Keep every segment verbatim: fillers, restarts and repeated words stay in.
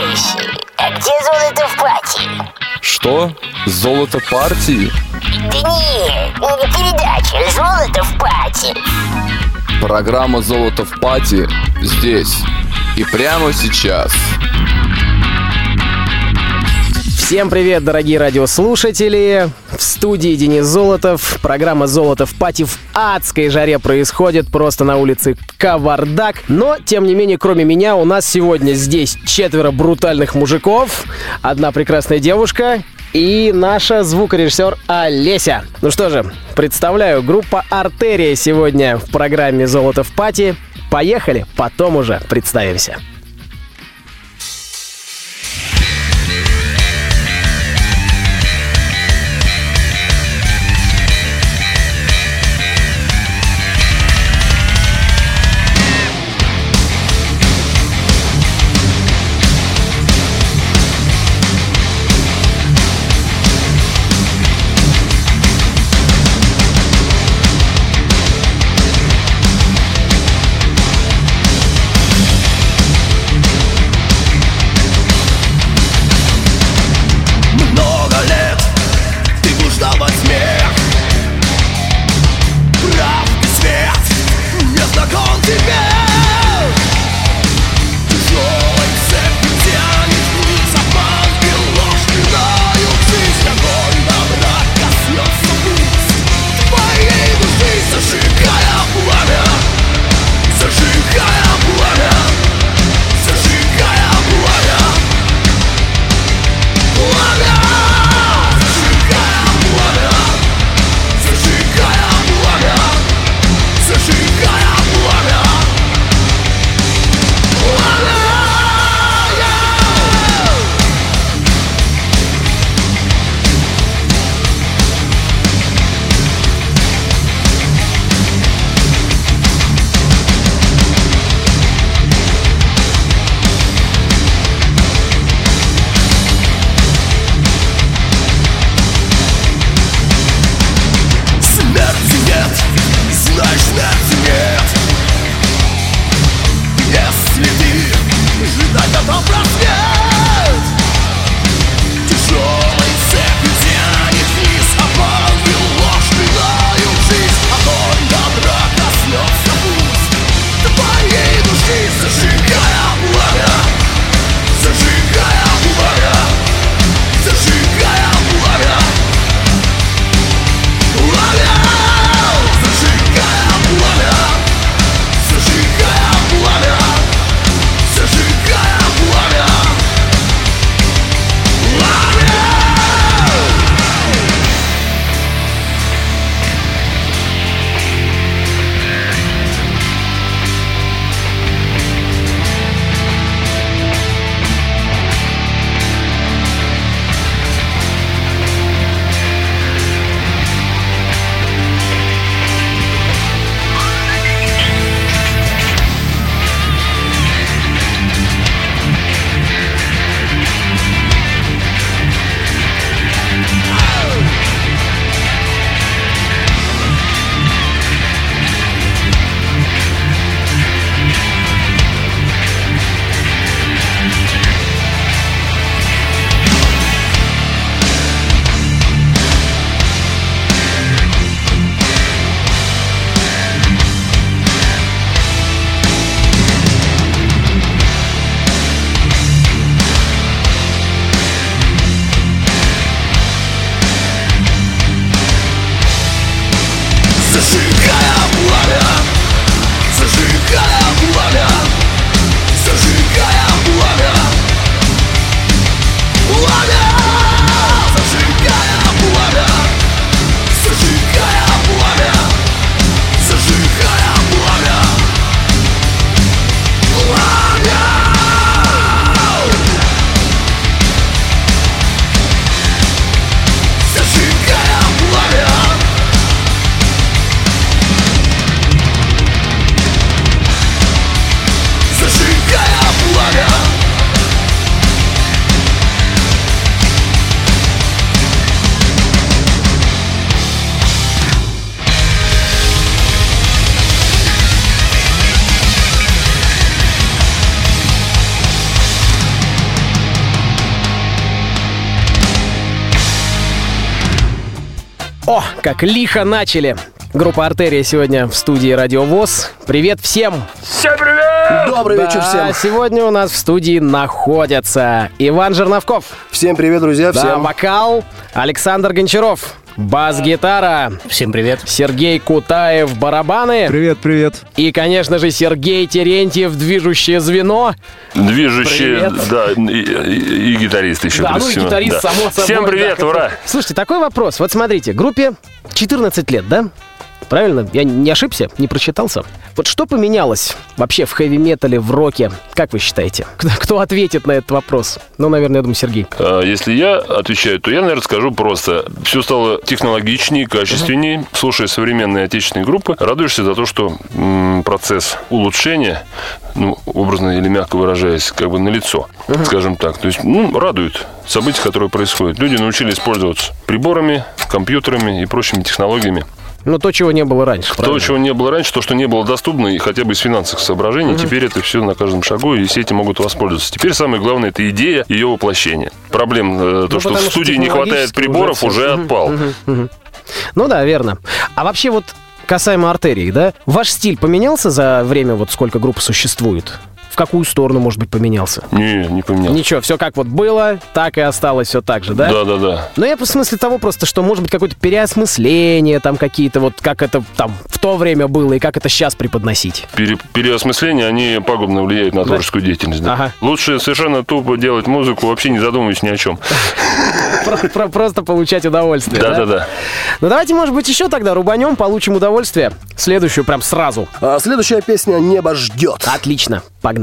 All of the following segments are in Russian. Денис, а где золото в партии? Что? Золото партии? Да нет, передача «Золото в пати». Программа «Золото в пати» здесь и прямо сейчас. Всем привет, дорогие радиослушатели! В студии Денис Золотов. Программа «Золото в пати» в адской жаре происходит, просто на улице кавардак. Но, тем не менее, кроме меня, у нас сегодня здесь четверо брутальных мужиков, одна прекрасная девушка и наша звукорежиссер Олеся. Ну что же, представляю, группа «Артерия» сегодня в программе «Золото в пати». Поехали, потом уже представимся. О, как лихо начали! Группа «Артерия» сегодня в студии «Радио ВОС». Привет всем! Всем привет! Добрый да, вечер всем! Сегодня у нас в студии находятся Иван Жерновков. Всем привет, друзья! Да, всем. Вокал. Александр Гончаров. Бас-гитара. Всем привет. Сергей Кутаев. Барабаны. Привет, привет. И, конечно же, Сергей Терентьев. Движущее звено. Движущее, привет. Да, и, и, и гитарист еще. Да, ну и гитарист, да. Само собой. Всем привет, да, ура. Слушайте, такой вопрос. Вот смотрите, группе четырнадцать лет, да? Правильно? Я не ошибся? Не прочитался? Вот что поменялось вообще в хэви-метале, в роке? Как вы считаете? Кто ответит на этот вопрос? Ну, наверное, я думаю, Сергей. Если я отвечаю, то я, наверное, скажу просто. Все стало технологичнее, качественнее. Uh-huh. Слушая современные отечественные группы, радуешься за то, что м- процесс улучшения, ну, образно или мягко выражаясь, как бы налицо, uh-huh. скажем так. То есть, ну, радует события, которые происходят. Люди научились пользоваться приборами, компьютерами и прочими технологиями. Ну, то, чего не было раньше. То, правильно? Чего не было раньше, то, что не было доступно, и хотя бы из финансовых соображений, mm-hmm. теперь это все на каждом шагу, и сети могут воспользоваться. Теперь самое главное, это идея, ее воплощение. Проблем, ну, то, что в студии что не хватает приборов, уже, уже отпал. Mm-hmm. Mm-hmm. Ну да, верно. А вообще вот касаемо «Артерии», да, ваш стиль поменялся за время, вот сколько групп существует? В какую сторону, может быть, поменялся? Не, не поменялся. Ничего, все как вот было, так и осталось все так же, да? Да, да, да. Но я по смысле того просто, что, может быть, какое-то переосмысление, там какие-то вот, как это там в то время было и как это сейчас преподносить. Пере- переосмысления, они пагубно влияют на творческую да? деятельность. Да? Ага. Лучше совершенно тупо делать музыку, вообще не задумываясь ни о чем. Просто получать удовольствие, да? Да, да, да. Ну, давайте, может быть, еще тогда рубанем, получим удовольствие. Следующую прям сразу. Следующая песня «Небо ждет». Отлично, погнали.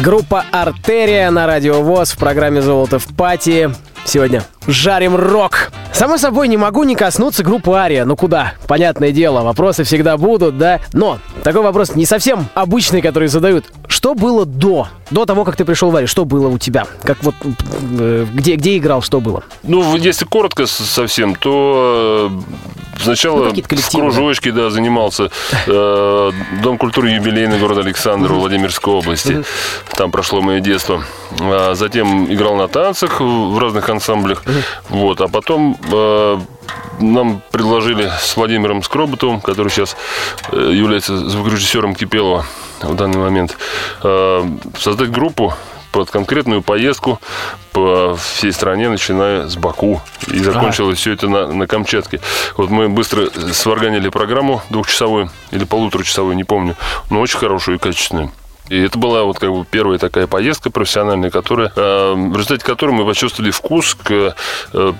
Группа «Артерия» на Радио ВОС в программе «Золото в пати». Сегодня жарим рок. Само собой, не могу не коснуться группы «Ария». Ну куда? Понятное дело, вопросы всегда будут, да? Но такой вопрос не совсем обычный, который задают. Что было до? До того, как ты пришел в «Арию», что было у тебя? Как вот, где, где играл, что было? Ну, если коротко совсем, то... Сначала ну, в кружочке, да, занимался. Э, Дом культуры юбилейный города Александра, mm-hmm. Владимирской области. Mm-hmm. Там прошло мое детство. А затем играл на танцах в разных ансамблях. Mm-hmm. Вот. А потом э, нам предложили с Владимиром Скроботовым, который сейчас является звукорежиссером Кипелова в данный момент, э, создать группу под конкретную поездку по всей стране, начиная с Баку. И закончилось а. все это на, на Камчатке. Вот мы быстро сварганили программу двухчасовую или полуторачасовую, не помню, но очень хорошую и качественную. И это была вот как бы первая такая поездка профессиональная, которая, в результате которой мы почувствовали вкус к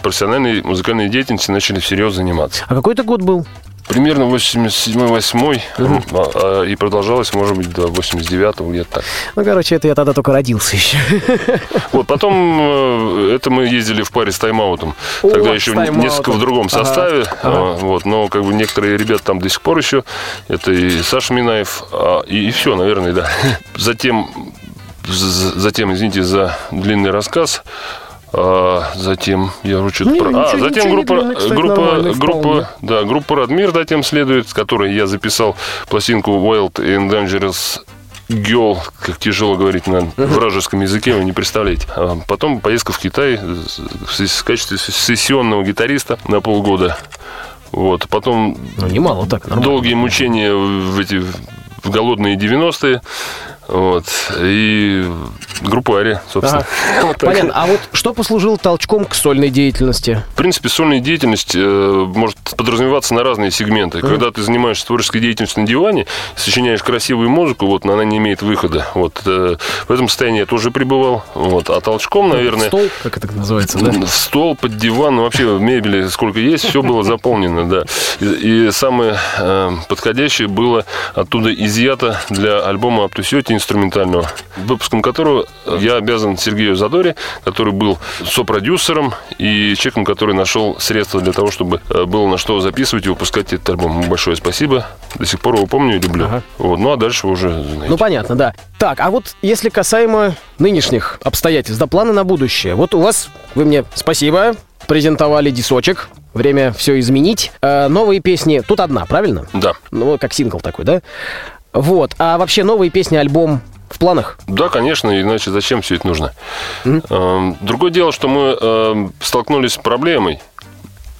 профессиональной музыкальной деятельности и начали всерьез заниматься. А какой это год был? Примерно восемьдесят седьмой восьмой, mm-hmm. и продолжалось, может быть, до восемьдесят девятого, где-то так. Ну, короче, это я тогда только родился еще. Вот, потом это мы ездили в паре с тайм-аутом. О, тогда еще несколько в другом составе. Ага. Вот, но как бы некоторые ребята там до сих пор еще. Это и Саша Минаев, и, и все, наверное, да. Затем, затем, извините за длинный рассказ. А затем я уже что-то... Про... А, затем группа, длинно, кстати, группа, группа, да, группа «Радмир», затем следует, с которой я записал пластинку «Wild and Dangerous Girl», как тяжело говорить на вражеском языке, вы не представляете. А потом поездка в Китай в качестве сессионного гитариста на полгода. Вот. Потом ну, немало, так, долгие мучения в эти... В голодные девяностые, вот, и группа «Ария», собственно. Ага. Вот понятно. А вот что послужило толчком к сольной деятельности? В принципе, сольная деятельность э, может подразумеваться на разные сегменты. Mm-hmm. Когда ты занимаешься творческой деятельностью на диване, сочиняешь красивую музыку, вот, но она не имеет выхода. Вот, э, в этом состоянии я тоже пребывал. Вот, а толчком, наверное... В стол, как это называется, да? В стол, под диван, ну, вообще в мебели сколько есть, все было заполнено, да. И, и самое э, подходящее было оттуда и изъято для альбома «Аптусёй» инструментального, выпуском которого я обязан Сергею Задоре, который был сопродюсером и человеком, который нашел средства для того, чтобы было на что записывать и выпускать этот альбом. Большое спасибо. До сих пор его помню и люблю. Ага. Вот. Ну, а дальше уже, знаете. Ну, понятно, да. Так, а вот если касаемо нынешних обстоятельств, да, планы на будущее. Вот у вас, вы мне спасибо, презентовали дисочек. Время все изменить. Э, новые песни... Тут одна, правильно? Да. Ну, как сингл такой, да? Вот. А вообще новые песни, альбом в планах? Да, конечно. Иначе зачем все это нужно? Mm-hmm. Э, другое дело, что мы э, столкнулись с проблемой.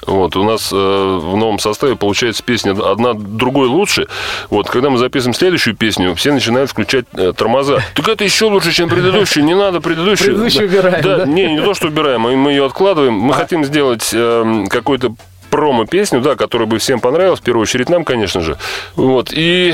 Вот, у нас э, в новом составе получается песня одна другой лучше. Вот, когда мы записываем следующую песню, все начинают включать э, тормоза. Так это еще лучше, чем предыдущую. Не надо предыдущую. Предыдущую да, убираем. Да, да? Не, не то, что убираем, мы, мы ее откладываем. Мы а? хотим сделать э, какой-то промо-песню, да, которая бы всем понравилась, в первую очередь нам, конечно же. Вот. И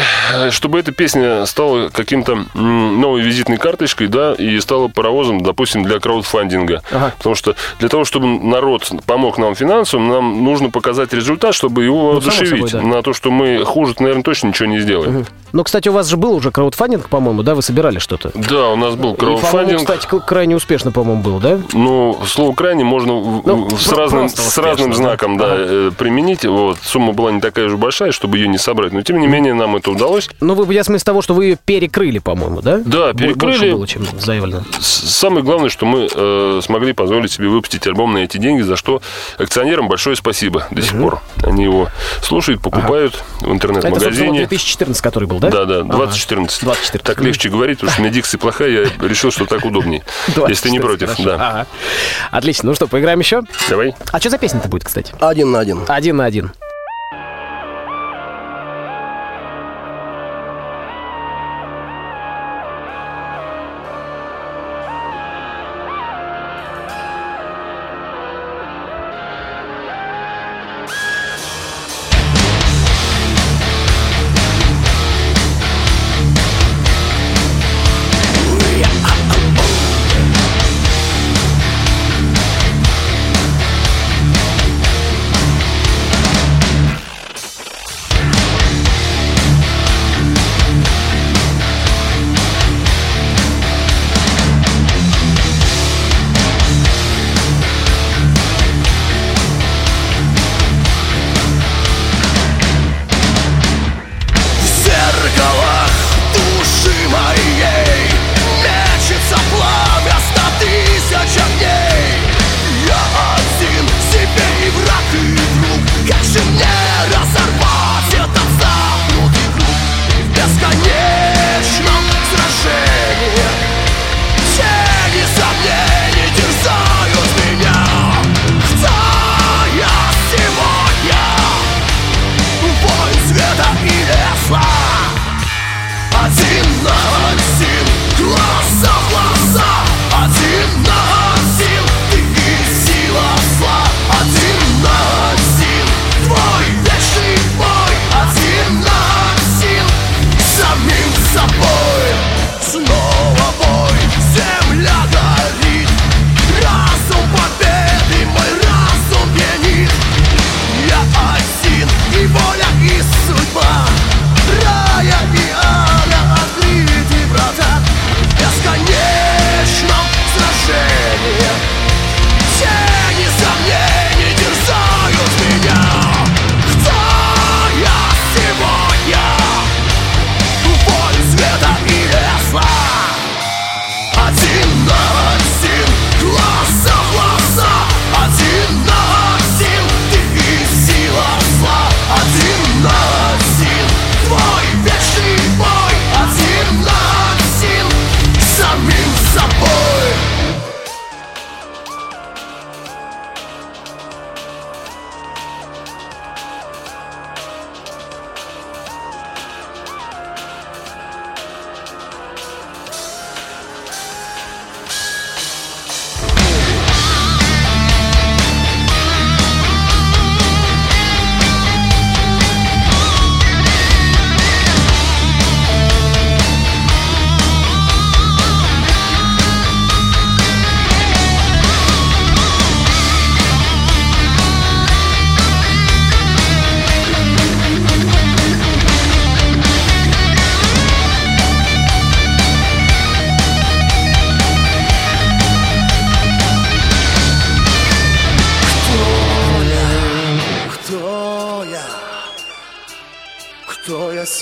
чтобы эта песня стала каким-то новой визитной карточкой, да, и стала паровозом, допустим, для краудфандинга. Ага. Потому что для того, чтобы народ помог нам финансово, нам нужно показать результат, чтобы его воодушевить. Ну, само собой, да. На то, что мы хуже, наверное, точно ничего не сделаем. Угу. Но, кстати, у вас же был уже краудфандинг, по-моему, да? Вы собирали что-то? Да, у нас был краудфандинг. И, кстати, крайне успешно, по-моему, был, да? Ну, слово «крайне» можно ну, с, разным, успешно, с разным знаком, да. да. применить. Вот. Сумма была не такая же большая, чтобы ее не собрать. Но, тем не менее, нам это удалось. Ну, вы, я в смысле того, что вы ее перекрыли, по-моему, да? Да, перекрыли. Больше было, чем заявлено. Самое главное, что мы э, смогли позволить себе выпустить альбом на эти деньги, за что акционерам большое спасибо до сих uh-huh. пор. Они его слушают, покупают ага. в интернет-магазине. Это, собственно, две тысячи четырнадцатый, который был, да? Да, да, двадцать четырнадцать. Ага. двадцать четырнадцать. Так легче говорить, потому что у меня дикция плохая, я решил, что так удобнее. Если ты не против, да. Ага. Отлично. Ну что, поиграем еще? Давай. А что за песня-то будет, кстати? Один на один. Один на один.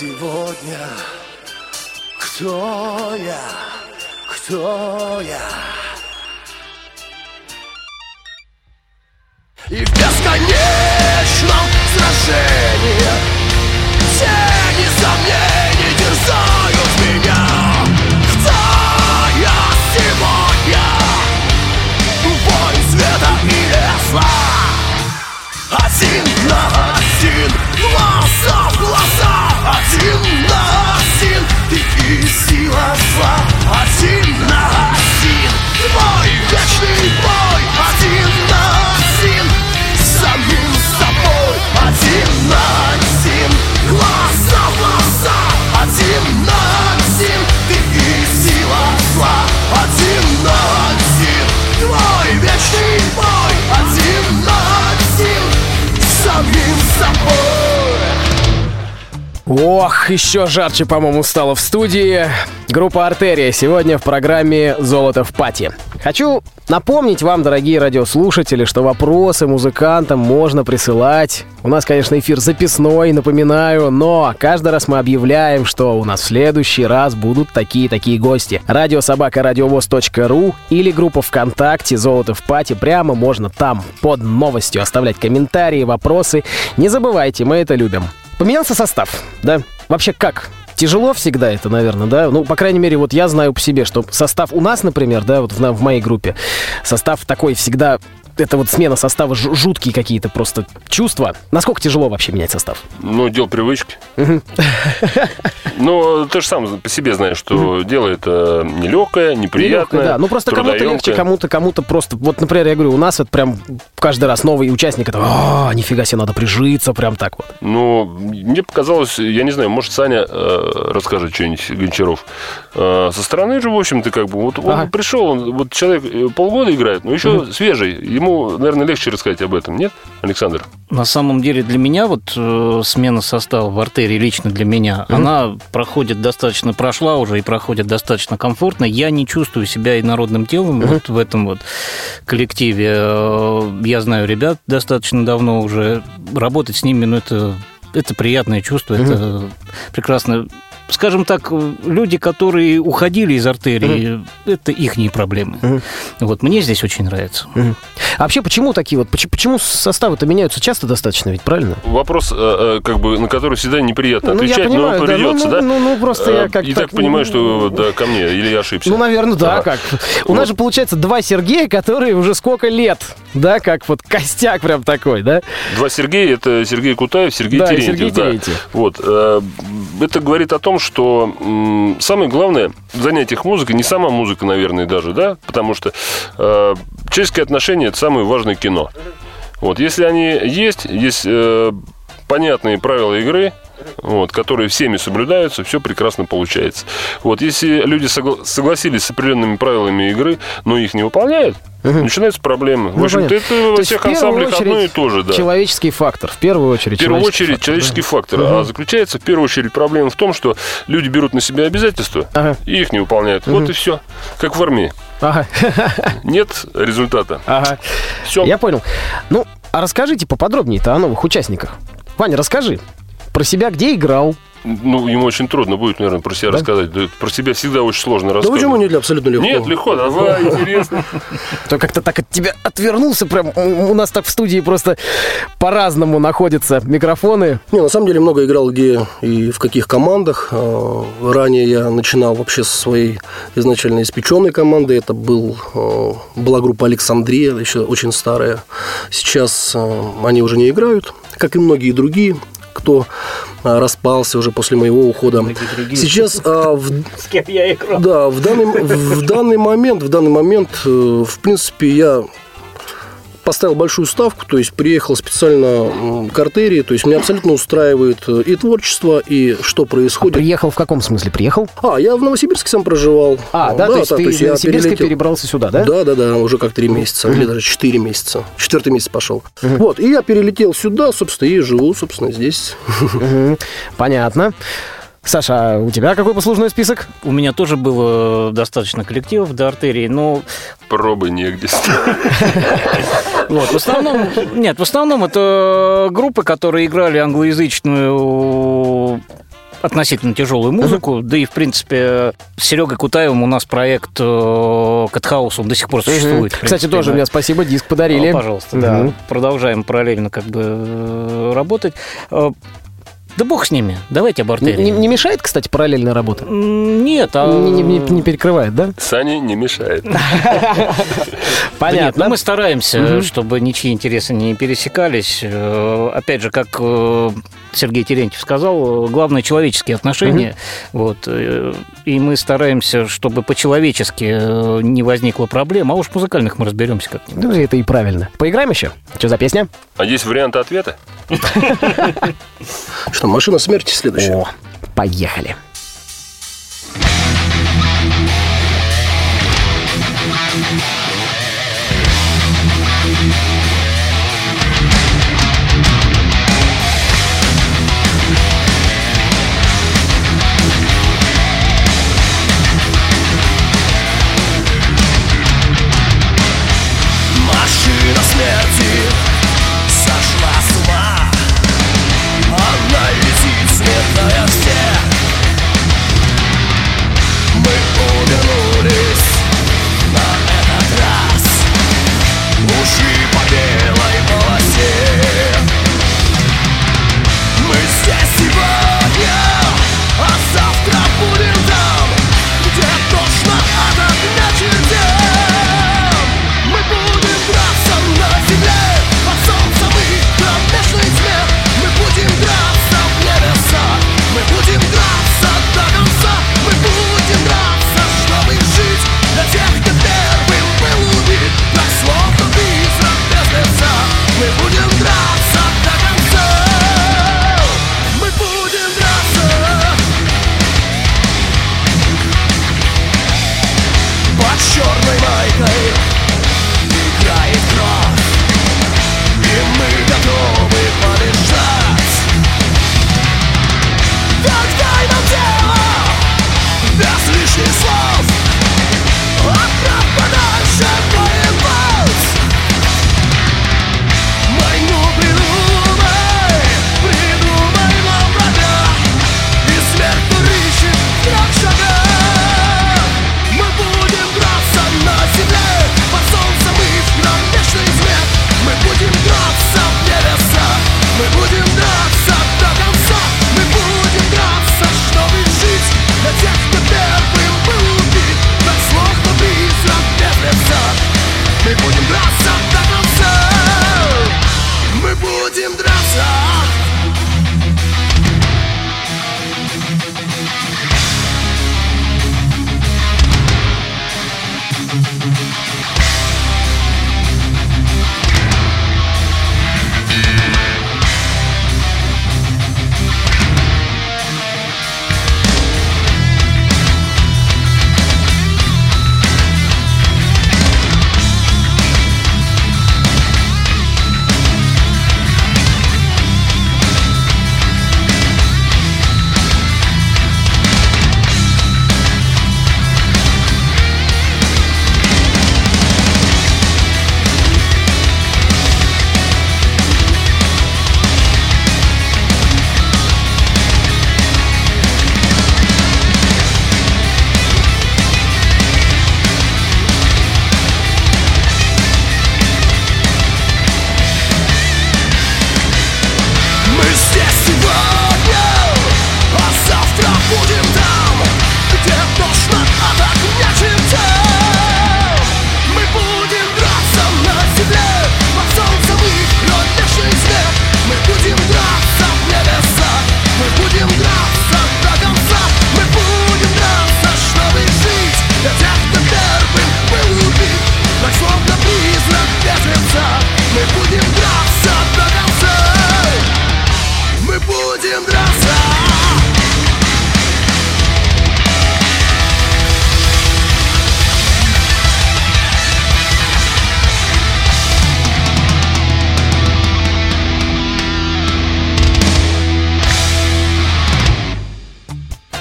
сегодня? Кто я? Кто я? И в бесконечном сражении тени сомнений терзают меня. Кто я сегодня? Воин света и зла. Один на один, глаза в глаза. Один на один, ты и сила зла. Один на один, твой вечный бой. Один на один, самим собой. Один на один, глаза в глаза. Один на один, ты и сила зла. Один на один, твой вечный бой. Один на один, самим собой. Ох, еще жарче, по-моему, стало в студии. Группа «Артерия» сегодня в программе «Золото в пати». Хочу напомнить вам, дорогие радиослушатели, что вопросы музыкантам можно присылать. У нас, конечно, эфир записной, напоминаю, но каждый раз мы объявляем, что у нас в следующий раз будут такие-такие гости. радио собака радиовос точка ру или группа ВКонтакте «Золото в пати». Прямо можно там под новостью оставлять комментарии, вопросы. Не забывайте, мы это любим. Поменялся состав, да? Вообще как? Тяжело всегда это, наверное, да? Ну, по крайней мере, вот я знаю по себе, что состав у нас, например, да, вот в, в моей группе, состав такой всегда... Это вот смена состава, жуткие какие-то просто чувства. Насколько тяжело вообще менять состав? Ну, дело привычки. Ну, ты же сам по себе знаешь, что дело это нелегкое, неприятное, да. Ну, просто кому-то легче, кому-то, кому-то просто... Вот, например, я говорю, у нас это прям каждый раз новый участник. Это, нифига себе, надо прижиться, прям так вот. Ну, мне показалось, я не знаю, может, Саня расскажет что-нибудь, Гончаров. Со стороны же, в общем-то, как бы... Вот он пришел, вот человек полгода играет, но еще свежий. Ему, наверное, легче рассказать об этом, нет, Александр? На самом деле для меня вот э, смена состава в «Артерии» лично для меня, mm-hmm. она проходит достаточно, прошла уже и проходит достаточно комфортно. Я не чувствую себя инородным телом mm-hmm. вот в этом вот коллективе. Я знаю ребят достаточно давно уже. Работать с ними, ну, это, это приятное чувство, mm-hmm. это прекрасно. Скажем так, люди, которые уходили из «Артерии», mm-hmm. это ихние проблемы. Mm-hmm. Вот, мне здесь очень нравится. Mm-hmm. А вообще, почему такие вот, почему, почему составы-то меняются часто достаточно, ведь правильно? Вопрос, как бы, на который всегда неприятно ну, отвечать, понимаю, но придется, да? Ну, ну, да? ну, ну просто я как-то... И так понимаю, что да, ко мне, или я ошибся. Ну, наверное, да, а. как. У вот. Нас же, получается, два Сергея, которые уже сколько лет, да, как вот костяк прям такой, да? Два Сергея, это Сергей Кутаев, Сергей да, Терентьев. Сергей да, Терентьев. Вот. Это говорит о том, что м, самое главное занять их музыкой, не сама музыка, наверное, даже, да, потому что э, человеческие отношения – это самое важное кино. Вот, если они есть, есть э, понятные правила игры, вот, которые всеми соблюдаются, все прекрасно получается. Вот, если люди согла- согласились с определенными правилами игры, но их не выполняют, угу. начинаются проблемы. Ну, в общем-то, понятно. Это то во всех ансамблях одно и то же. Да. Человеческий фактор, в первую очередь. В первую очередь человеческий фактор. Угу. А заключается, в первую очередь, проблема в том, что люди берут на себя обязательства ага. и их не выполняют. Угу. Вот и все. Как в армии. Ага. Нет результата. Ага. Все. Я понял. Ну, а расскажите поподробнее-то о новых участниках. Ваня, расскажи. Про себя где играл? Ну, ему очень трудно будет, наверное, про себя да? рассказать. Про себя всегда очень сложно да рассказывать. Да почему нельзя? Абсолютно легко. Нет, легко, давай, интересно. То как-то так от тебя отвернулся прям. У нас так в студии просто по-разному находятся микрофоны. Не, на самом деле много играл где и в каких командах. Ранее я начинал вообще со своей изначально испеченной команды. Это был, была группа «Александрия», еще очень старая. Сейчас они уже не играют, как и многие другие, кто распался уже после моего ухода. Сейчас а, в, с кем я играл? Да, в данный, в данный момент, в данный момент, в принципе, я поставил большую ставку, то есть приехал специально к «Артерии», то есть меня абсолютно устраивает и творчество, и что происходит. А приехал в каком смысле? Приехал? А, я в Новосибирске сам проживал. А, да, да то есть да, ты из Новосибирска перелетел... перебрался сюда, да? Да, да, да, уже как три месяца, mm-hmm. или даже четыре месяца. Четвертый месяц пошел. Mm-hmm. Вот, и я перелетел сюда, собственно, и живу, собственно, здесь. Mm-hmm. Понятно. Саша, у тебя какой послужной список? У меня тоже было достаточно коллективов до «Артерии», но... Пробы негде. Вот, в основном, нет, в основном это группы, которые играли англоязычную относительно тяжелую музыку, uh-huh. да и, в принципе, с Серегой Кутаевым у нас проект «Катхаус», он до сих пор существует. Uh-huh. Принципе, Кстати, тоже да. мне спасибо, диск подарили. Ну, пожалуйста, uh-huh. да. Продолжаем параллельно как бы работать. Да бог с ними, давайте об Артерии. Не, не мешает, кстати, параллельная работа? Нет, а... Не, не, не перекрывает, да? Сане не мешает. Понятно. Мы стараемся, чтобы ничьи интересы не пересекались. Опять же, как Сергей Терентьев сказал, главное человеческие отношения. И мы стараемся, чтобы по-человечески не возникла проблема. А уж музыкальных мы разберемся как-нибудь. Ну, это и правильно. Поиграем еще? Что за песня? А есть варианты ответа? Что, машина смерти следующая? О, поехали.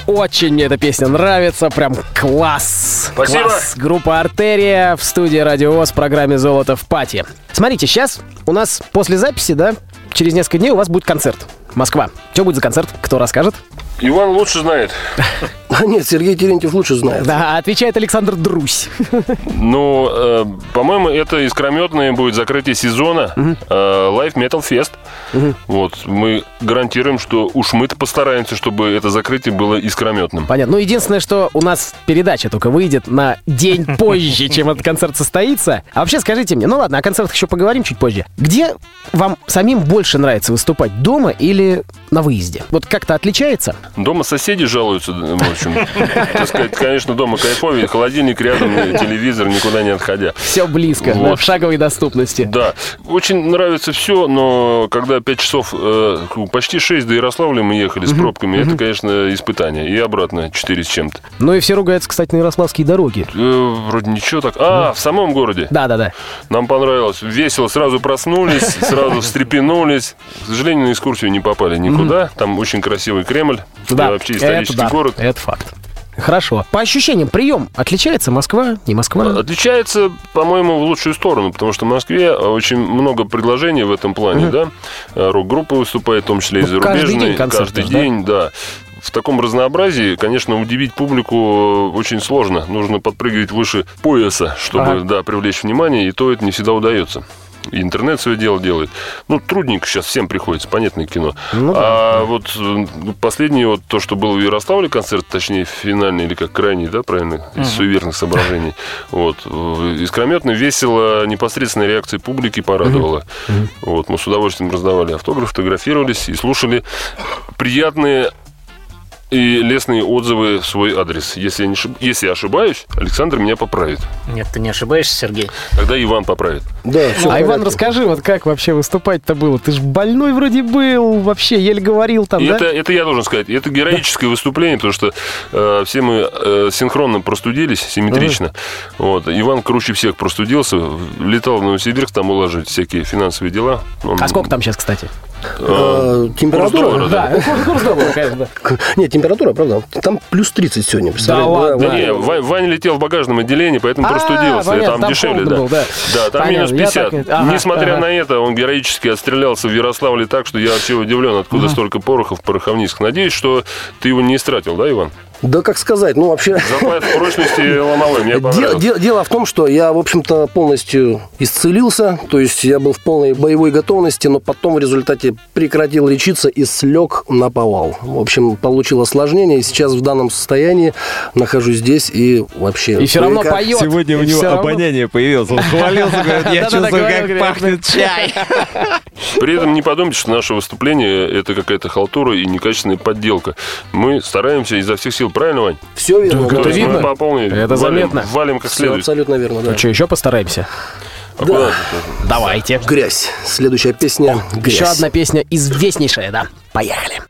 Очень мне эта песня нравится, прям класс. Спасибо. Класс. Группа «Артерия» в студии «Радио ВОС» в программе «Золото в пати». Смотрите, сейчас у нас после записи, да, через несколько дней у вас будет концерт. Москва. Что будет за концерт? Кто расскажет? Иван лучше знает. А нет, Сергей Терентьев лучше знает. Да, отвечает Александр Друзь. Ну, э, по-моему, это искрометное будет закрытие сезона угу. э, Life Metal Fest. Угу. Вот, мы гарантируем, что уж мы-то постараемся, чтобы это закрытие было искрометным. Понятно. Ну, единственное, что у нас передача только выйдет на день позже, чем этот концерт состоится. А вообще, скажите мне, ну ладно, о концертах еще поговорим чуть позже. Где вам самим больше нравится выступать? Дома или на выезде? Вот как-то отличается? Дома соседи жалуются, в общем. Так сказать, конечно, дома кайфовее, холодильник рядом, телевизор, никуда не отходя. Все близко, вот. Да, в шаговой доступности. Да, очень нравится все, но когда пять часов, э, почти шесть до Ярославля мы ехали с пробками, это, конечно, испытание. И обратно четыре с чем-то. Ну и все ругаются, кстати, на ярославские дороги. Э, вроде ничего так. А, в самом городе? Да, да, да. Нам понравилось. Весело, сразу проснулись, сразу встрепенулись. К сожалению, на экскурсию не попали никуда. Там очень красивый Кремль. Да, вообще исторический это, да. город. Это факт. Хорошо. По ощущениям, прием отличается? Москва, не Москва? Отличается, по-моему, в лучшую сторону, потому что в Москве очень много предложений в этом плане, mm-hmm. да? Рок-группы выступают, в том числе и ну, зарубежные. Каждый день концерты, Каждый да? день, да. В таком разнообразии, конечно, удивить публику очень сложно. Нужно подпрыгивать выше пояса, чтобы ага. да, привлечь внимание, и то это не всегда удается. И интернет свое дело делает. Ну, трудненько сейчас всем приходится, понятное кино. Ну, да. А вот последнее, вот то, что было в Ярославле, концерт, точнее, финальный или как крайний, да, правильно, из суеверных соображений. Вот. Искрометно, весело, непосредственная реакция публики порадовала. Вот. Мы с удовольствием раздавали автографы, фотографировались и слушали приятные и лестные отзывы в свой адрес. Если я, не шиб... Если я ошибаюсь, Александр меня поправит. Нет, ты не ошибаешься, Сергей. Тогда Иван поправит. Да, все а, Иван, расскажи, вот как вообще выступать-то было? Ты же больной вроде был, вообще еле говорил там, это, да? Это я должен сказать. Это героическое выступление, потому что э, все мы э, синхронно простудились, симметрично. Mm-hmm. Вот. Иван круче всех простудился. Летал в Новосибирск, там уложить всякие финансовые дела. Он... А сколько там сейчас, кстати? А, температура? Курс доллара, да, да. Курс доллара, конечно, да. Нет, температура, правда, там плюс тридцать сегодня. Да ладно. Да, да, не, Ваня летел в багажном отделении, поэтому простудился, и там, там дешевле, да. Был, да. Да, там понятно. минус пятьдесят. Так... Ага, Несмотря ага. на это, он героически отстрелялся в Ярославле так, что я вообще удивлен, откуда ага. столько порохов в пороховницах. Надеюсь, что ты его не истратил, да, Иван? Да, как сказать, ну вообще... Запас прочности ломовой, мне понравилось. Дело, дело в том, что я, в общем-то, полностью исцелился, то есть я был в полной боевой готовности, но потом в результате прекратил лечиться и слег на повал. В общем, получил осложнение, и сейчас в данном состоянии нахожусь здесь и вообще... И все равно поет. Сегодня у него обоняние появилось, он хвалился, говорит, я чувствую, как пахнет чай. При этом не подумайте, что наше выступление – это какая-то халтура и некачественная подделка. Мы стараемся изо всех сил. Правильно, Вань? Все верно. Да, это видно. По полной, это валим, заметно. Валим как следует. Все абсолютно верно, да. Ну что, еще постараемся? А да. Давайте. Грязь. Следующая песня. О, грязь. Еще одна песня известнейшая, да. Поехали.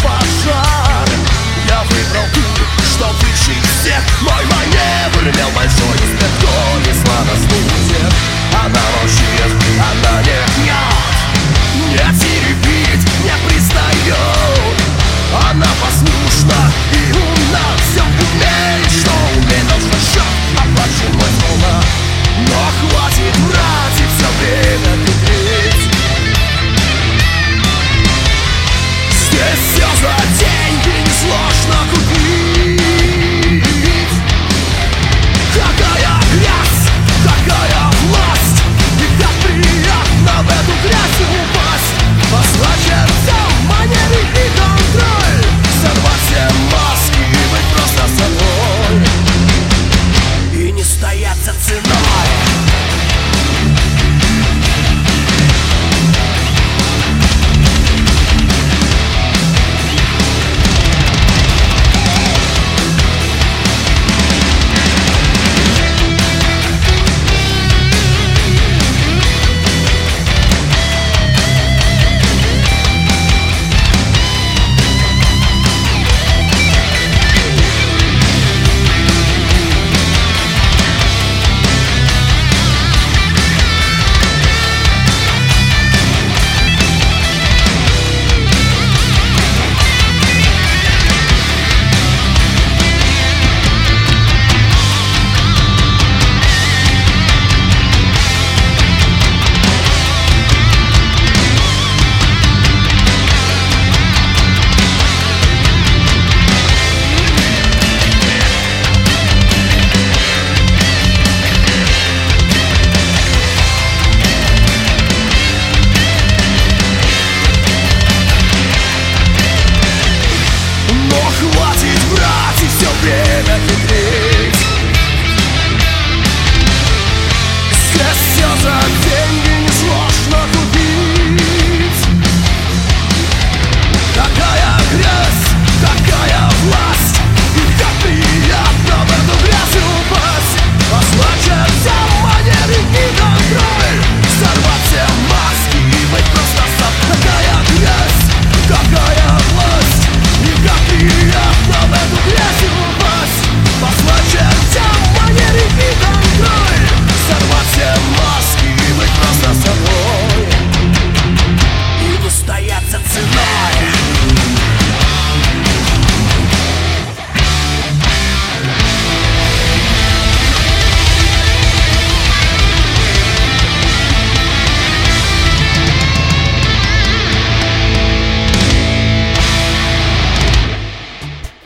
Пожар. Я выбрал ты, чтоб лишить всех мой манер. выделял большой кто несла нас будет. Она молчит, она не гнет, не теребит, не признает. Она послушна и умна, все умеет, что умеет, должна счет оплачивать волна. Но хватит врать и все время петлить. Здесь все за деньги несложно купить. Какая грязь, какая власть, и как приятно в эту грязь упасть. Послать всем манеры и контроль, сорвать все маски и быть просто собой. И не стоять за ценой.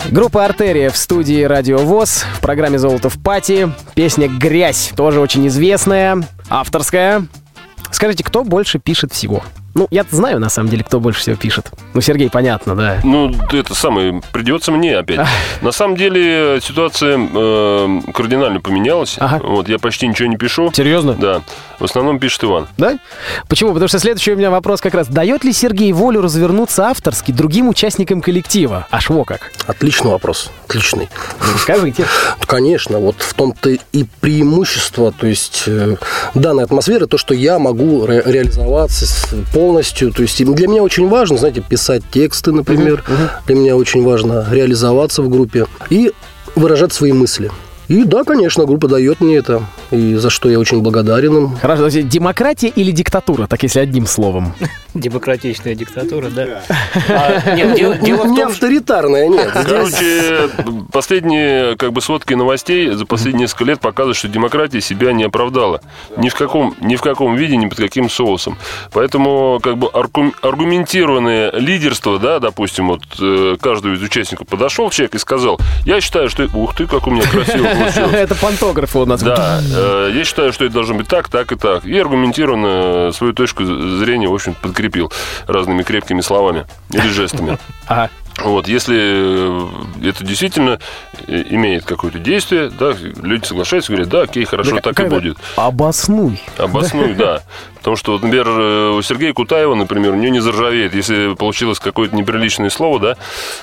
Группа «Артерия» в студии «Радио ВОС», в программе «Золотов Пати». Песня «Грязь» тоже очень известная, авторская. Скажите, кто больше пишет всего? Ну, я-то знаю, на самом деле, кто больше всего пишет. Ну, Сергей, понятно, да. Ну, это самое, придется мне опять. А. На самом деле, ситуация э, кардинально поменялась. Ага. Вот, я почти ничего не пишу. Серьезно? Да. В основном пишет Иван. Да? Почему? Потому что следующий у меня вопрос как раз. Дает ли Сергей волю развернуться авторски другим участникам коллектива? Аж во как. Отличный вопрос. Отличный. Скажите. Конечно. Вот в том-то и преимущество, то есть, данной атмосферы, то, что я могу ре- реализоваться по полностью, то есть для меня очень важно, знаете, писать тексты, например, uh-huh, uh-huh. для меня очень важно реализоваться в группе и выражать свои мысли. И да, конечно, группа дает мне это, и за что я очень благодарен им. Хорошо, демократия или диктатура, так если одним словом? Демократичная диктатура, да. Не авторитарная, нет. Короче, последние как бы сводки новостей за последние несколько лет показывают, что демократия себя не оправдала. Ни в каком, ни в каком виде, ни под каким соусом. Поэтому как бы аргументированное лидерство, да, допустим, вот каждого из участников подошел человек и сказал: я считаю, что ух ты, как у меня красиво получилось. Это пантографы у нас. Да, я считаю, что это должно быть так, так и так. И аргументированно свою точку зрения, в общем, подкрепил разными крепкими словами или жестами. Ага. Вот, если это действительно имеет какое-то действие, да, люди соглашаются, говорят, да, окей, хорошо, да, так и будет. Обоснуй. Обоснуй, да. Потому что, вот, например, у Сергея Кутаева, например, у нее не заржавеет. Если получилось какое-то неприличное слово, да,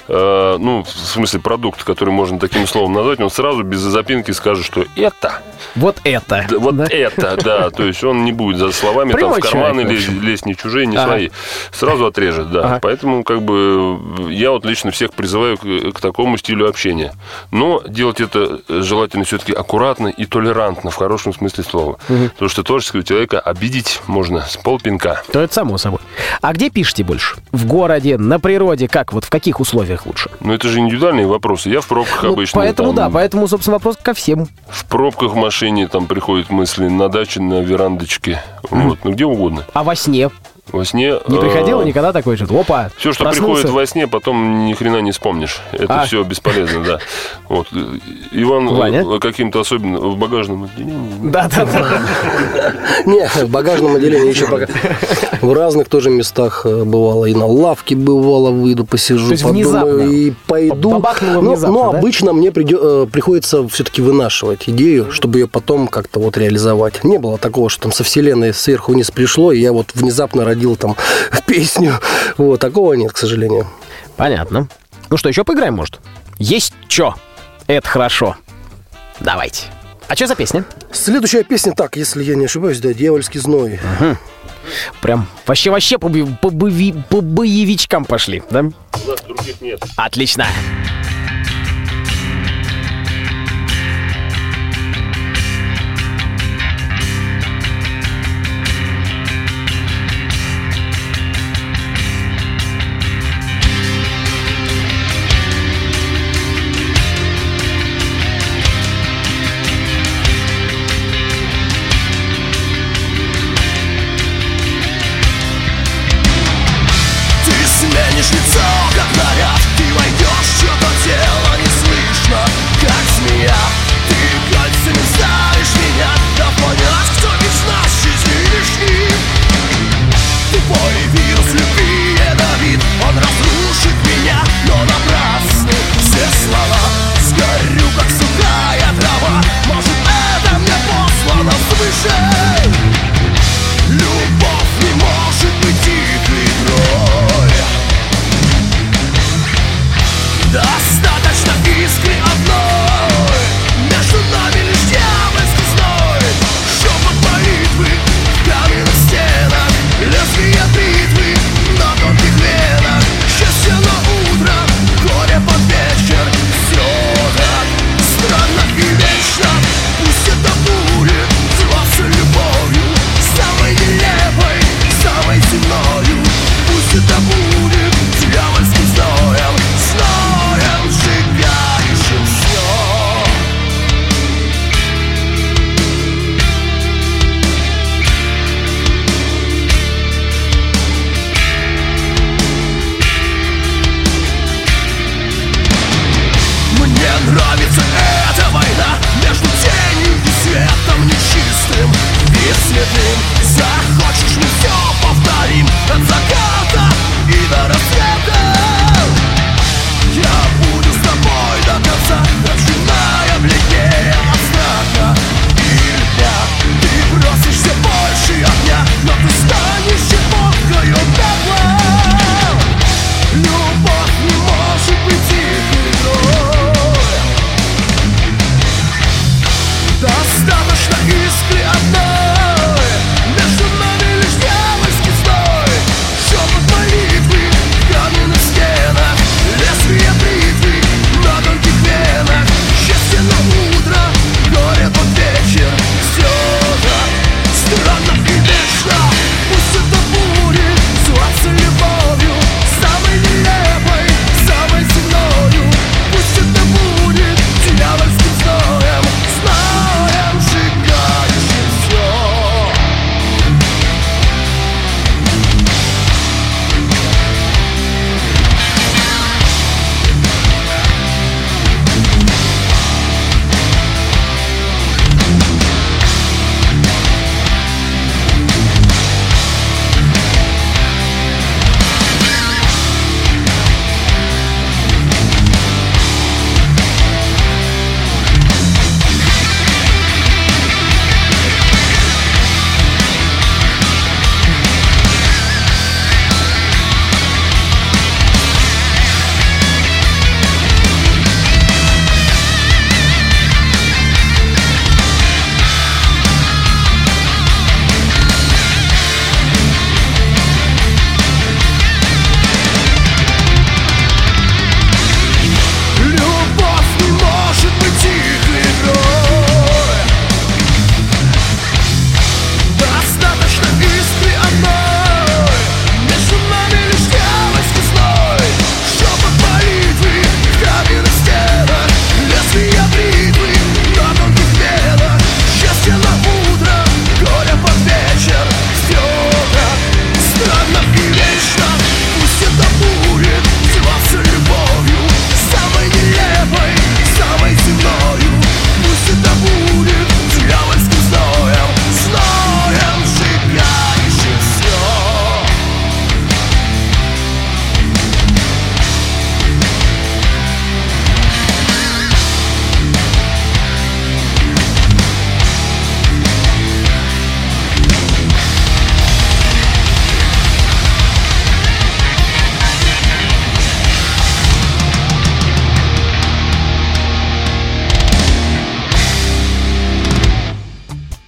э, ну, в смысле, продукт, который можно таким словом назвать, он сразу без запинки скажет, что это. Вот это. Да, вот да? это, да. То есть он не будет за словами там, в карманы лезть, лезть ни чужие, ни ага. свои. Сразу отрежет, да. Ага. Поэтому, как бы, я вот лично всех призываю к, к такому стилю общения. Но делать это желательно все-таки аккуратно и толерантно, в хорошем смысле слова. Угу. Потому что творческого человека обидеть можно с полпинка. То это само собой. А где пишете больше? В городе, на природе? Как? Вот в каких условиях лучше? Ну, это же индивидуальные вопросы. Я в пробках ну, обычно. Поэтому, там, да, поэтому, собственно, вопрос ко всем. В пробках, в машине там приходят мысли, на даче, на верандочке. Mm. Вот, ну, где угодно. А во сне? Во сне... Не приходило э- никогда такое что-то? Опа, все, что проснулся. Приходит во сне, потом ни хрена не вспомнишь. Это а. все бесполезно, да. Вот. Иван Ваня? Каким-то особенно в багажном отделении. Да-да-да. Нет, в багажном отделении еще пока. В разных тоже местах бывало. И на лавке бывало, выйду, посижу, подумаю и пойду. Но обычно мне приходится все-таки вынашивать идею, чтобы ее потом как-то вот реализовать. Не было такого, что там со вселенной сверху вниз пришло, и я вот внезапно родил там песню. Вот, такого нет, к сожалению. Понятно. Ну что, еще поиграем, может? Есть чё. Это хорошо. Давайте. А что за песня? Следующая песня, так, если я не ошибаюсь, да, «Дьявольский зной». Угу. Прям вообще-вообще по, по, по боевичкам пошли, да? У нас других нет. Отлично. Будет дьявольским зноем, зноем сжигающим все.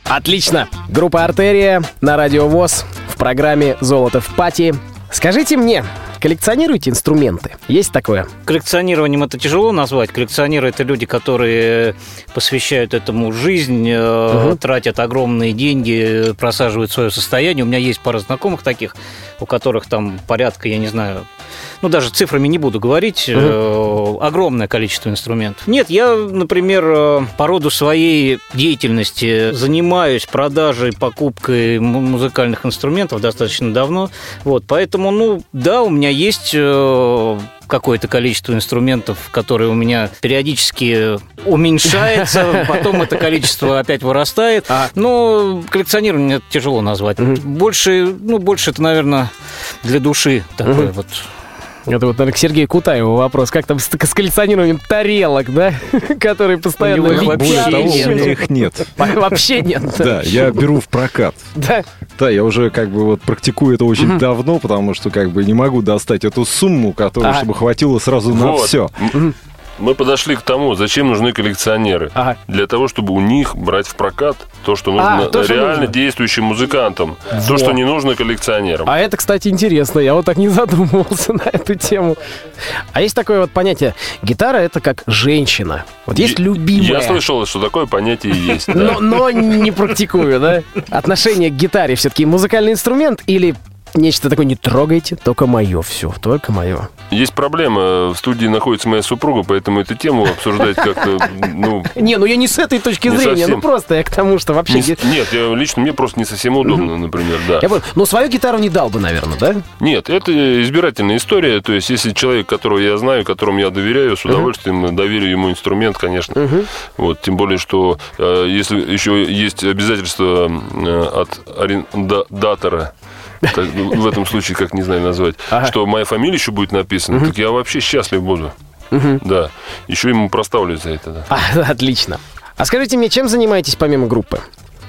Отлично! Группа «Артерия» на Радио ВОС в программе «Золотов Пати». Скажите мне, коллекционируете инструменты? Есть такое? Коллекционированием это тяжело назвать. Коллекционеры — это люди, которые посвящают этому жизнь, угу. тратят огромные деньги, просаживают свое состояние. У меня есть пара знакомых таких, у которых там порядка, я не знаю, ну даже цифрами не буду говорить, угу. огромное количество инструментов. Нет, я, например, по роду своей деятельности занимаюсь продажей, покупкой музыкальных инструментов достаточно давно. Вот, поэтому, ну да, у меня есть какое-то количество инструментов, которые у меня периодически уменьшается, потом это количество опять вырастает. Но коллекционирование это тяжело назвать. Больше, ну, больше это, наверное, для души такое вот. Это вот, наверное, к Сергею Кутаеву вопрос. Как там с, с коллекционированием тарелок, да? Которые постоянно... У него вообще нет. У них нет. Вообще нет. Да, я беру в прокат. Да? Да, я уже как бы вот практикую это очень давно, потому что как бы не могу достать эту сумму, которую, чтобы хватило сразу на все. Мы подошли к тому, зачем нужны коллекционеры. Ага. Для того, чтобы у них брать в прокат то, что нужно а, то, реально что нужно. действующим музыкантам. Вот. То, что не нужно коллекционерам. А это, кстати, интересно. Я вот так не задумывался на эту тему. А есть такое вот понятие. Гитара — это как женщина. Вот есть я, любимая. Я слышал, что такое понятие есть. Но не практикую, да? Отношение к гитаре все-таки музыкальный инструмент или... Нечто такое, не трогайте, только мое все, только мое. Есть проблема, в студии находится моя супруга, поэтому эту тему обсуждать как-то, ну... Не, ну я не с этой точки зрения, ну просто я к тому, что вообще... Нет, лично мне просто не совсем удобно, например, да. Я понял, но свою гитару не дал бы, наверное, да? Нет, это избирательная история, то есть если человек, которого я знаю, которому я доверяю, с удовольствием доверю ему инструмент, конечно. Вот, тем более, что если еще есть обязательства от арендатора... Так, в этом случае, как не знаю назвать, ага. что моя фамилия еще будет написана, угу. так я вообще счастлив буду. Угу. Да. Еще ему проставлю за это. Да. А, отлично. А скажите мне, чем занимаетесь помимо группы?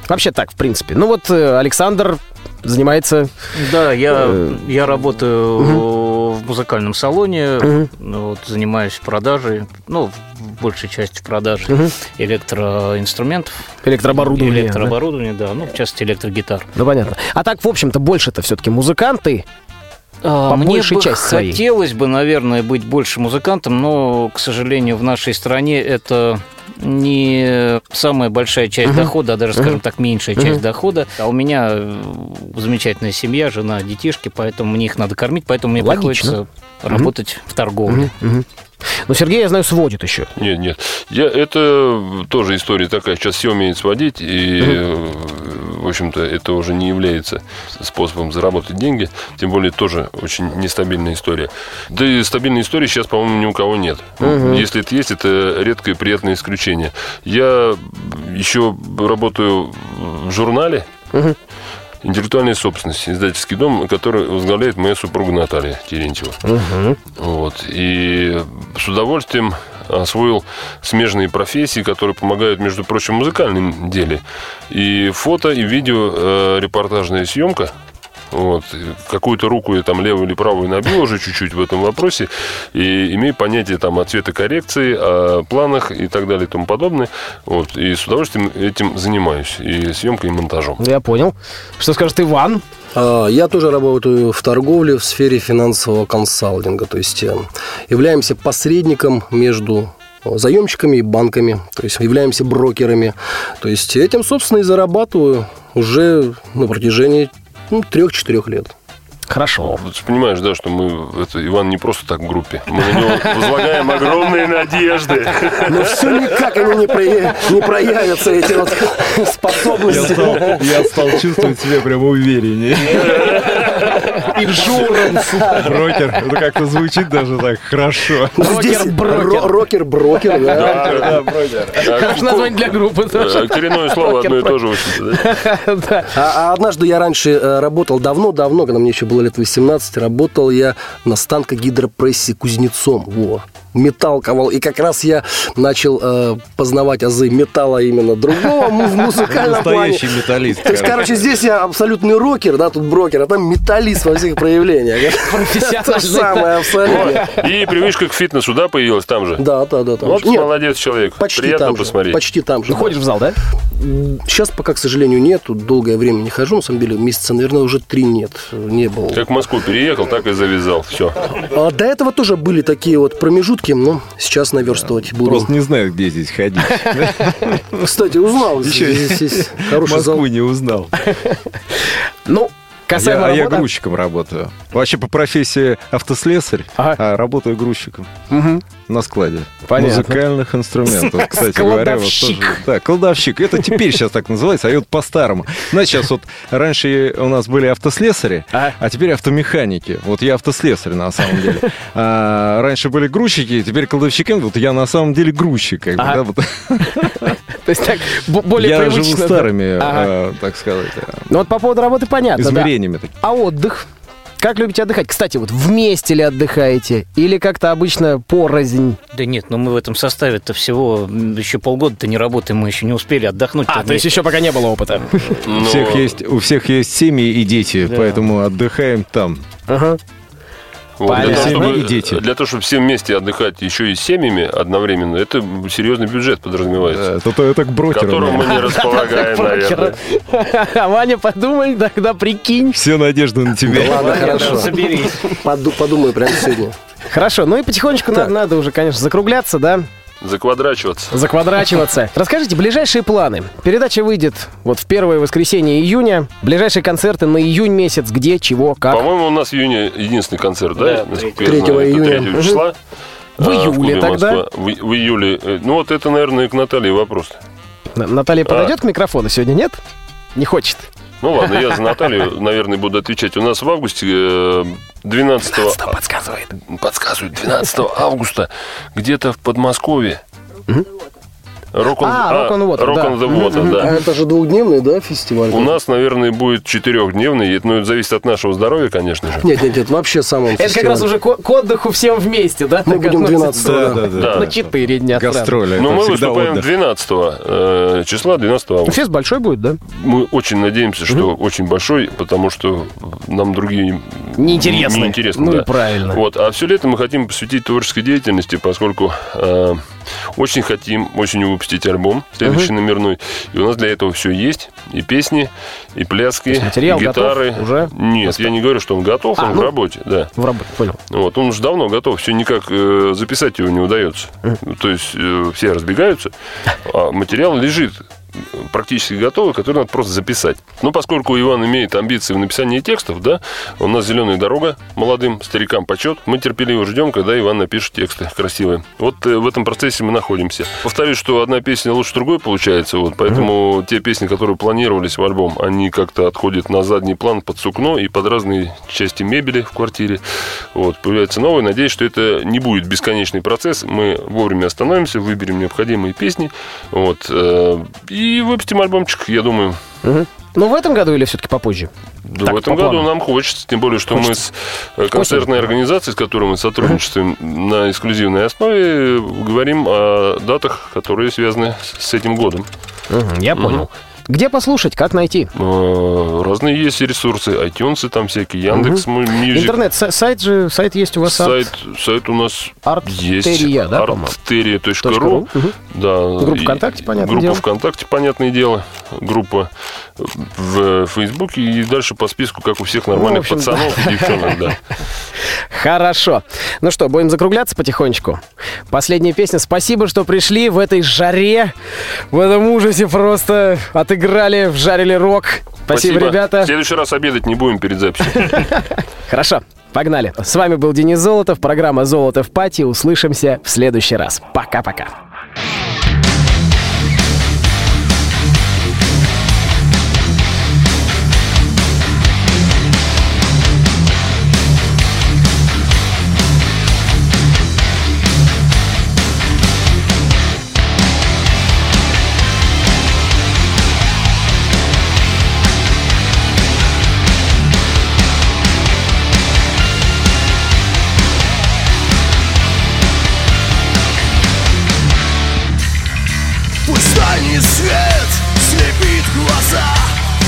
Вообще так, в принципе. Ну вот Александр занимается... Да, я, я работаю угу. в музыкальном салоне, угу. вот, занимаюсь продажей, ну, в большей части продажей угу. электроинструментов. Электрооборудование. Электрооборудование, да? да, ну, в частности, электрогитар. Ну, понятно. А так, в общем-то, больше-то все-таки музыканты... По Мне большей бы части своей. Хотелось бы, наверное, быть больше музыкантом, но, к сожалению, в нашей стране это не самая большая часть uh-huh. дохода, а даже, uh-huh. скажем так, меньшая uh-huh. часть дохода. А у меня замечательная семья, жена, детишки, поэтому мне их надо кормить, поэтому мне Логично. приходится uh-huh. работать в торговле. Uh-huh. Uh-huh. Но Сергей, я знаю, сводит еще. Нет, нет. Я, это тоже история такая. Сейчас все умеют сводить, и, угу. в общем-то, это уже не является способом заработать деньги. Тем более, тоже очень нестабильная история. Да и стабильной истории сейчас, по-моему, ни у кого нет. Угу. Если это есть, это редкое и приятное исключение. Я еще работаю в журнале. Угу. Интеллектуальная собственность, издательский дом, который возглавляет моя супруга Наталья Терентьева. Угу. Вот. И с удовольствием освоил смежные профессии, которые помогают, между прочим, в музыкальном деле. И фото, и видео, э, репортажная съемка. Вот. Какую-то руку я там левую или правую набил уже чуть-чуть в этом вопросе. И имею понятие там, о цветокоррекции, о планах и так далее и тому подобное. Вот. И с удовольствием этим занимаюсь. И съемкой, и монтажом. Я понял. Что скажет Иван? Я тоже работаю в торговле в сфере финансового консалтинга. То есть являемся посредником между... заемщиками и банками, то есть являемся брокерами. То есть этим, собственно, и зарабатываю уже на протяжении ну, трех-четырех лет. Хорошо. Ты понимаешь, да, что мы, это, Иван не просто так в группе. Мы на него возлагаем огромные надежды. Но все никак они не, проя... не проявятся, эти вот способности. Я стал, я стал чувствовать себя прямо увереннее. Инжуранс. Брокер. Это как-то звучит даже так хорошо. Рокер-брокер. Рокер-брокер, да. Да, да, брокер. Хорошее название для группы. Коренное слово одно и то же. А однажды я раньше работал давно-давно, когда мне еще было лет восемнадцать, работал я на станкогидропрессе кузнецом. Во. металл ковал. И как раз я начал э, познавать азы металла именно другого в музыкальном плане. Настоящий металлист. То есть, короче, здесь я абсолютный рокер, да, тут брокер, а там металлист во всех проявлениях. Профессионал. Самое абсолютное. И привычка к фитнесу, да, появилась там же? Да, да, да. Вот молодец человек. Приятно посмотреть. Почти там же. Ты ходишь в зал, да? Сейчас пока, к сожалению, нет. Долгое время не хожу, на самом деле, месяца, наверное, уже три нет. Не было. Как в Москву переехал, так и завязал. Все. А до этого тоже были такие вот промежутки, но сейчас наверстывать буду. Просто не знаю, где здесь ходить. Кстати, узнал. Еще здесь хороший зал. Москву не узнал. Ну, касаемо работы. А я грузчиком работаю. Вообще по профессии автослесарь, а работаю грузчиком. На складе. Понятно. Музыкальных инструментов, кстати говоря. Вот тоже. Да, кладовщик. Это теперь сейчас так называется, а вот по-старому. Ну, сейчас вот раньше у нас были автослесари, а, а теперь автомеханики. Вот я автослесарь на самом деле. А, раньше были грузчики, теперь кладовщики. Вот я на самом деле грузчик. Как а. бы, да, вот. То есть так более я привычно. Я живу старыми, ага. э, так сказать. Ну вот по поводу работы понятно. Измерениями. Да. А отдых? Как любите отдыхать? Кстати, вот вместе ли отдыхаете? Или как-то обычно порознь? Да нет, ну мы в этом составе-то всего еще полгода-то не работаем, мы еще не успели отдохнуть. А, вместе. То есть еще пока не было опыта. Но... У всех есть, у всех есть семьи и дети, да. Поэтому отдыхаем там. Ага. Вот, для, того, чтобы, и дети. Для того, чтобы всем вместе отдыхать еще и с семьями одновременно, это серьезный бюджет подразумевается. Да, это к брокеру. Которым мы не располагаем, наверное. А Ваня, подумай, тогда прикинь. Все надежды на тебя. Ладно, хорошо. Соберись. Подумай прямо сегодня. Хорошо, ну и потихонечку надо уже, конечно, закругляться, да? Заквадрачиваться. Заквадрачиваться. Расскажите, ближайшие планы. Передача выйдет вот в первое воскресенье июня. Ближайшие концерты на июнь месяц. Где, чего, как. По-моему, у нас в июне единственный концерт, да? да? третьего июня. третьего числа. В июле в тогда. В, в июле. Ну вот это, наверное, к Наталье вопрос. Наталья а? подойдет к микрофону сегодня, нет? Не хочет. Ну ладно, я за Наталью, наверное, буду отвечать. У нас в августе двенадцатого... Подсказывает. Подсказывает. двенадцатого августа где-то в Подмосковье. Rock on, а, Rock on, Water, Rock on the Water, да. да. А это же двухдневный, да, фестиваль? У нас, наверное, будет четырехдневный. Ну, это зависит от нашего здоровья, конечно же. Нет, нет, нет, вообще самом фестивале. Это как раз уже к отдыху всем вместе, да? Мы будем двенадцатого на четыре дня. Гастроли. Но мы выступаем двенадцатого числа, двенадцатого августа. Фест большой будет, да? Мы очень надеемся, что очень большой, потому что нам другие... Неинтересны. Неинтересны, да. Ну и правильно. Вот, а все лето мы хотим посвятить творческой деятельности, поскольку... Очень хотим, очень выпустить альбом следующий uh-huh. номерной. И у нас для этого все есть. И песни, и пляски, и гитары. Уже? Нет, Просто... я не говорю, что он готов, а, он ну... в работе. Да. В работе, понял. Вот, он уже давно готов, все никак э, записать его не удается. Uh-huh. То есть э, все разбегаются, а материал лежит. Практически готовы, которые надо просто записать. Но поскольку Иван имеет амбиции в написании текстов, да, у нас зеленая дорога, молодым старикам почет. Мы терпеливо ждем, когда Иван напишет тексты красивые. Вот в этом процессе мы находимся. Повторюсь, что одна песня лучше другой получается, вот, поэтому mm-hmm. те песни, которые планировались в альбом, они как-то отходят на задний план под сукно и под разные части мебели в квартире. Вот, появляются новые. Надеюсь, что это не будет бесконечный процесс. Мы вовремя остановимся, выберем необходимые песни. Вот, э, и И выпустим альбомчик, я думаю. Угу. Ну, в этом году или все-таки попозже? Да, так, в этом году плану. Нам хочется, тем более, что хочется. Мы с концертной организацией, с которой мы сотрудничаем на эксклюзивной основе, говорим о датах, которые связаны с этим годом. Угу, я понял. Угу. Где послушать, как найти? Разные есть ресурсы, iTunes там всякие, Яндекс, угу. Мьюзик. Интернет, сайт же, сайт есть у вас? Сайт, сайт у нас есть. Артерия, да, по-моему? артерия точка ру. Угу. Да. Группа ВКонтакте, понятное группа дело. Группа ВКонтакте, понятное дело. Группа в Фейсбуке и дальше по списку, как у всех нормальных ну, общем, пацанов да. и девчонок, да. Хорошо. Ну что, будем закругляться потихонечку. Последняя песня. Спасибо, что пришли в этой жаре, в этом ужасе просто отыграли. Играли, вжарили рок. Спасибо, Спасибо, ребята. В следующий раз обедать не будем перед записью. Хорошо, погнали. С вами был Денис Золотов, программа «Золото в пати». Услышимся в следующий раз. Пока-пока. свет слепит глаза.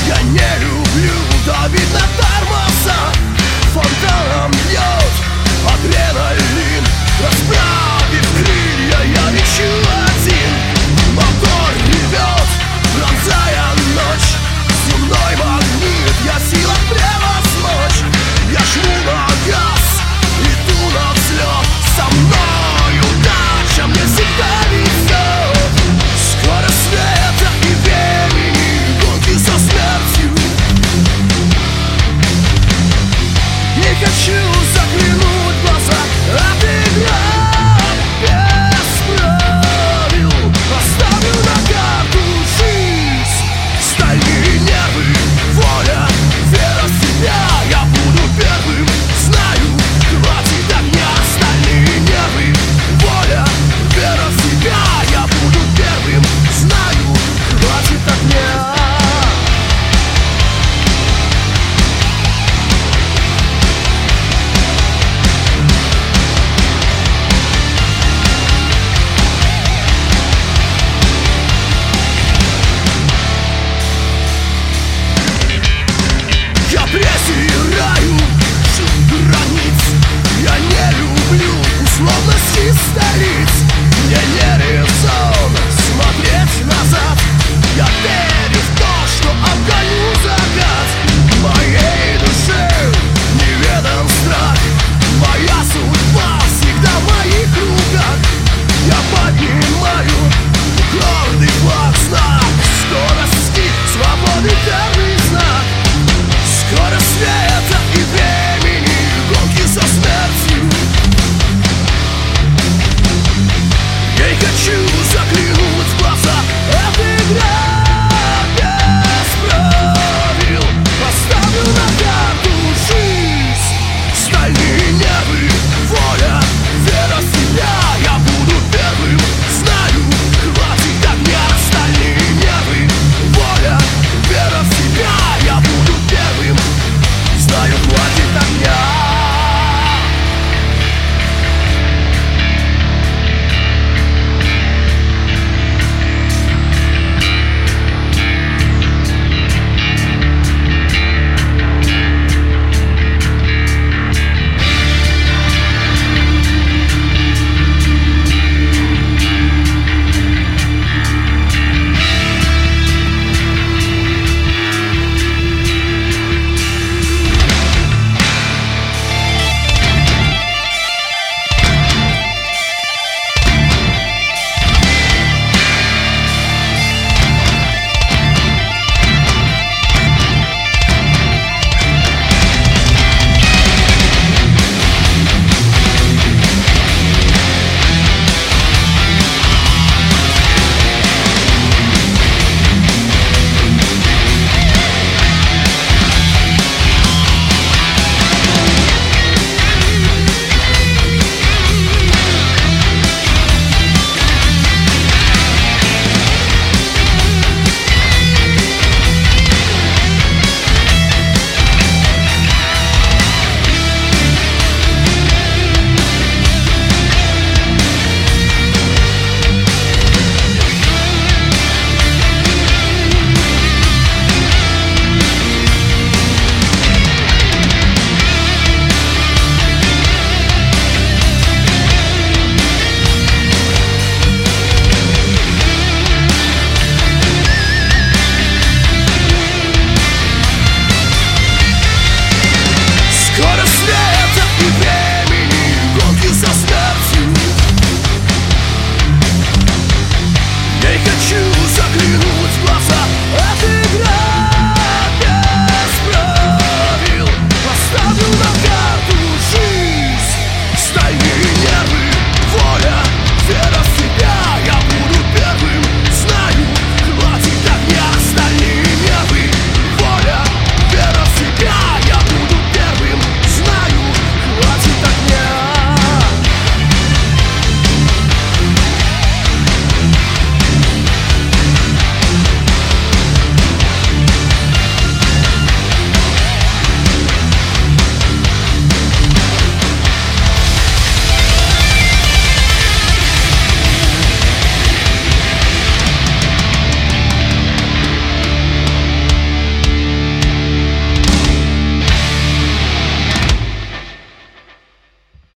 Я не люблю давить на тормоза. Фонтаном бьет адреналин.